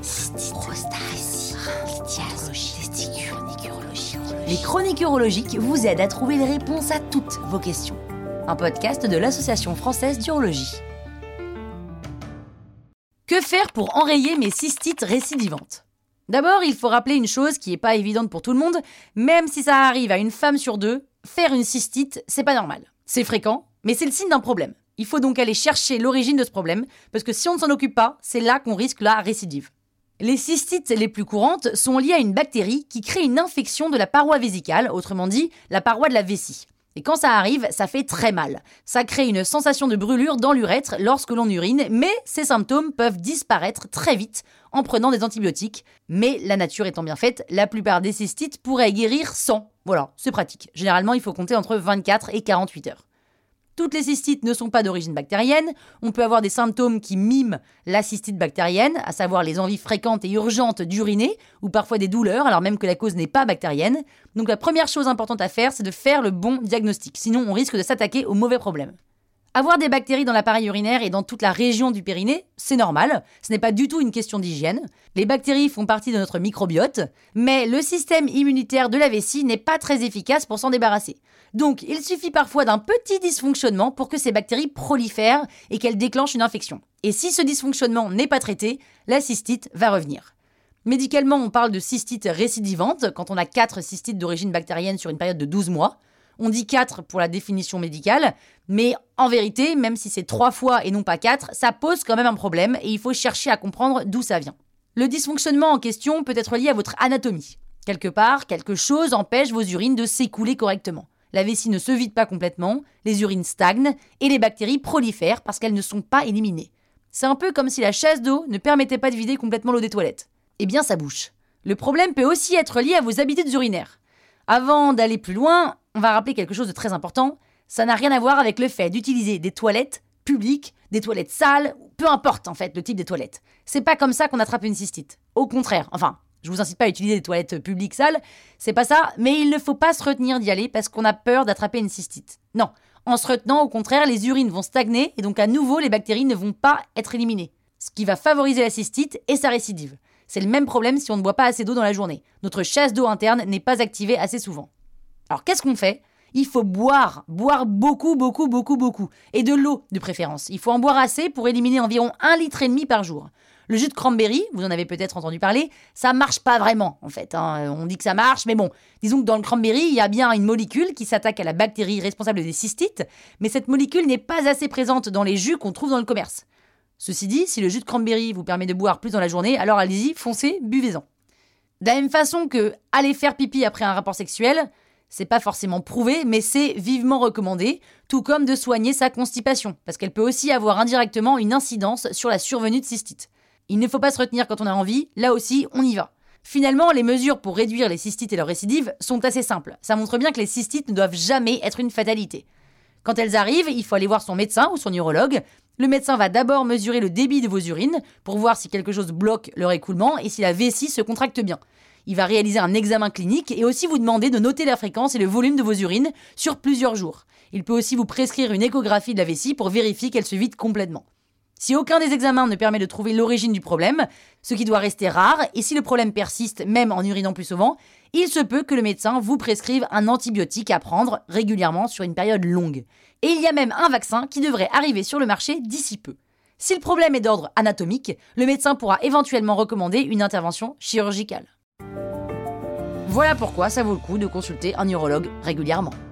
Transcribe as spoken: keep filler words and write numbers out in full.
prostatites, prostatie, diastologie, chroniques urologiques. Les chroniques urologiques vous aident à trouver les réponses à toutes vos questions. Un podcast de l'Association française d'urologie. Que faire pour enrayer mes cystites récidivantes ? D'abord, il faut rappeler une chose qui n'est pas évidente pour tout le monde, même si ça arrive à une femme sur deux, faire une cystite, c'est pas normal. C'est fréquent, mais c'est le signe d'un problème. Il faut donc aller chercher l'origine de ce problème, parce que si on ne s'en occupe pas, c'est là qu'on risque la récidive. Les cystites les plus courantes sont liées à une bactérie qui crée une infection de la paroi vésicale, autrement dit, la paroi de la vessie. Et quand ça arrive, ça fait très mal. Ça crée une sensation de brûlure dans l'urètre lorsque l'on urine, mais ces symptômes peuvent disparaître très vite en prenant des antibiotiques. Mais la nature étant bien faite, la plupart des cystites pourraient guérir sans. Voilà, c'est pratique. Généralement, il faut compter entre vingt-quatre et quarante-huit heures. Toutes les cystites ne sont pas d'origine bactérienne. On peut avoir des symptômes qui miment la cystite bactérienne, à savoir les envies fréquentes et urgentes d'uriner, ou parfois des douleurs, alors même que la cause n'est pas bactérienne. Donc la première chose importante à faire, c'est de faire le bon diagnostic. Sinon, on risque de s'attaquer au mauvais problème. Avoir des bactéries dans l'appareil urinaire et dans toute la région du périnée, c'est normal. Ce n'est pas du tout une question d'hygiène. Les bactéries font partie de notre microbiote, mais le système immunitaire de la vessie n'est pas très efficace pour s'en débarrasser. Donc, il suffit parfois d'un petit dysfonctionnement pour que ces bactéries prolifèrent et qu'elles déclenchent une infection. Et si ce dysfonctionnement n'est pas traité, la cystite va revenir. Médicalement, on parle de cystite récidivante quand on a quatre cystites d'origine bactérienne sur une période de douze mois. On dit quatre pour la définition médicale, mais en vérité, même si c'est trois fois et non pas quatre, ça pose quand même un problème et il faut chercher à comprendre d'où ça vient. Le dysfonctionnement en question peut être lié à votre anatomie. Quelque part, quelque chose empêche vos urines de s'écouler correctement. La vessie ne se vide pas complètement, les urines stagnent et les bactéries prolifèrent parce qu'elles ne sont pas éliminées. C'est un peu comme si la chasse d'eau ne permettait pas de vider complètement l'eau des toilettes. Eh bien, ça bouche. Le problème peut aussi être lié à vos habitudes urinaires. Avant d'aller plus loin, on va rappeler quelque chose de très important, ça n'a rien à voir avec le fait d'utiliser des toilettes publiques, des toilettes sales, peu importe en fait le type des toilettes. C'est pas comme ça qu'on attrape une cystite. Au contraire, enfin, je vous incite pas à utiliser des toilettes publiques sales, c'est pas ça, mais il ne faut pas se retenir d'y aller parce qu'on a peur d'attraper une cystite. Non, en se retenant, au contraire, les urines vont stagner et donc à nouveau les bactéries ne vont pas être éliminées, ce qui va favoriser la cystite et sa récidive. C'est le même problème si on ne boit pas assez d'eau dans la journée. Notre chasse d'eau interne n'est pas activée assez souvent. Alors qu'est-ce qu'on fait ? Il faut boire, boire beaucoup, beaucoup, beaucoup, beaucoup. Et de l'eau de préférence. Il faut en boire assez pour éliminer environ un virgule cinq litre par jour. Le jus de cranberry, vous en avez peut-être entendu parler, ça marche pas vraiment en fait. Hein. On dit que ça marche, mais bon, disons que dans le cranberry, il y a bien une molécule qui s'attaque à la bactérie responsable des cystites, mais cette molécule n'est pas assez présente dans les jus qu'on trouve dans le commerce. Ceci dit, si le jus de cranberry vous permet de boire plus dans la journée, alors allez-y, foncez, buvez-en. De la même façon que aller faire pipi après un rapport sexuel, c'est pas forcément prouvé, mais c'est vivement recommandé, tout comme de soigner sa constipation, parce qu'elle peut aussi avoir indirectement une incidence sur la survenue de cystites. Il ne faut pas se retenir quand on a envie, là aussi, on y va. Finalement, les mesures pour réduire les cystites et leurs récidives sont assez simples. Ça montre bien que les cystites ne doivent jamais être une fatalité. Quand elles arrivent, il faut aller voir son médecin ou son urologue. Le médecin va d'abord mesurer le débit de vos urines pour voir si quelque chose bloque leur écoulement et si la vessie se contracte bien. Il va réaliser un examen clinique et aussi vous demander de noter la fréquence et le volume de vos urines sur plusieurs jours. Il peut aussi vous prescrire une échographie de la vessie pour vérifier qu'elle se vide complètement. Si aucun des examens ne permet de trouver l'origine du problème, ce qui doit rester rare, et si le problème persiste même en urinant plus souvent, il se peut que le médecin vous prescrive un antibiotique à prendre régulièrement sur une période longue. Et il y a même un vaccin qui devrait arriver sur le marché d'ici peu. Si le problème est d'ordre anatomique, le médecin pourra éventuellement recommander une intervention chirurgicale. Voilà pourquoi ça vaut le coup de consulter un urologue régulièrement.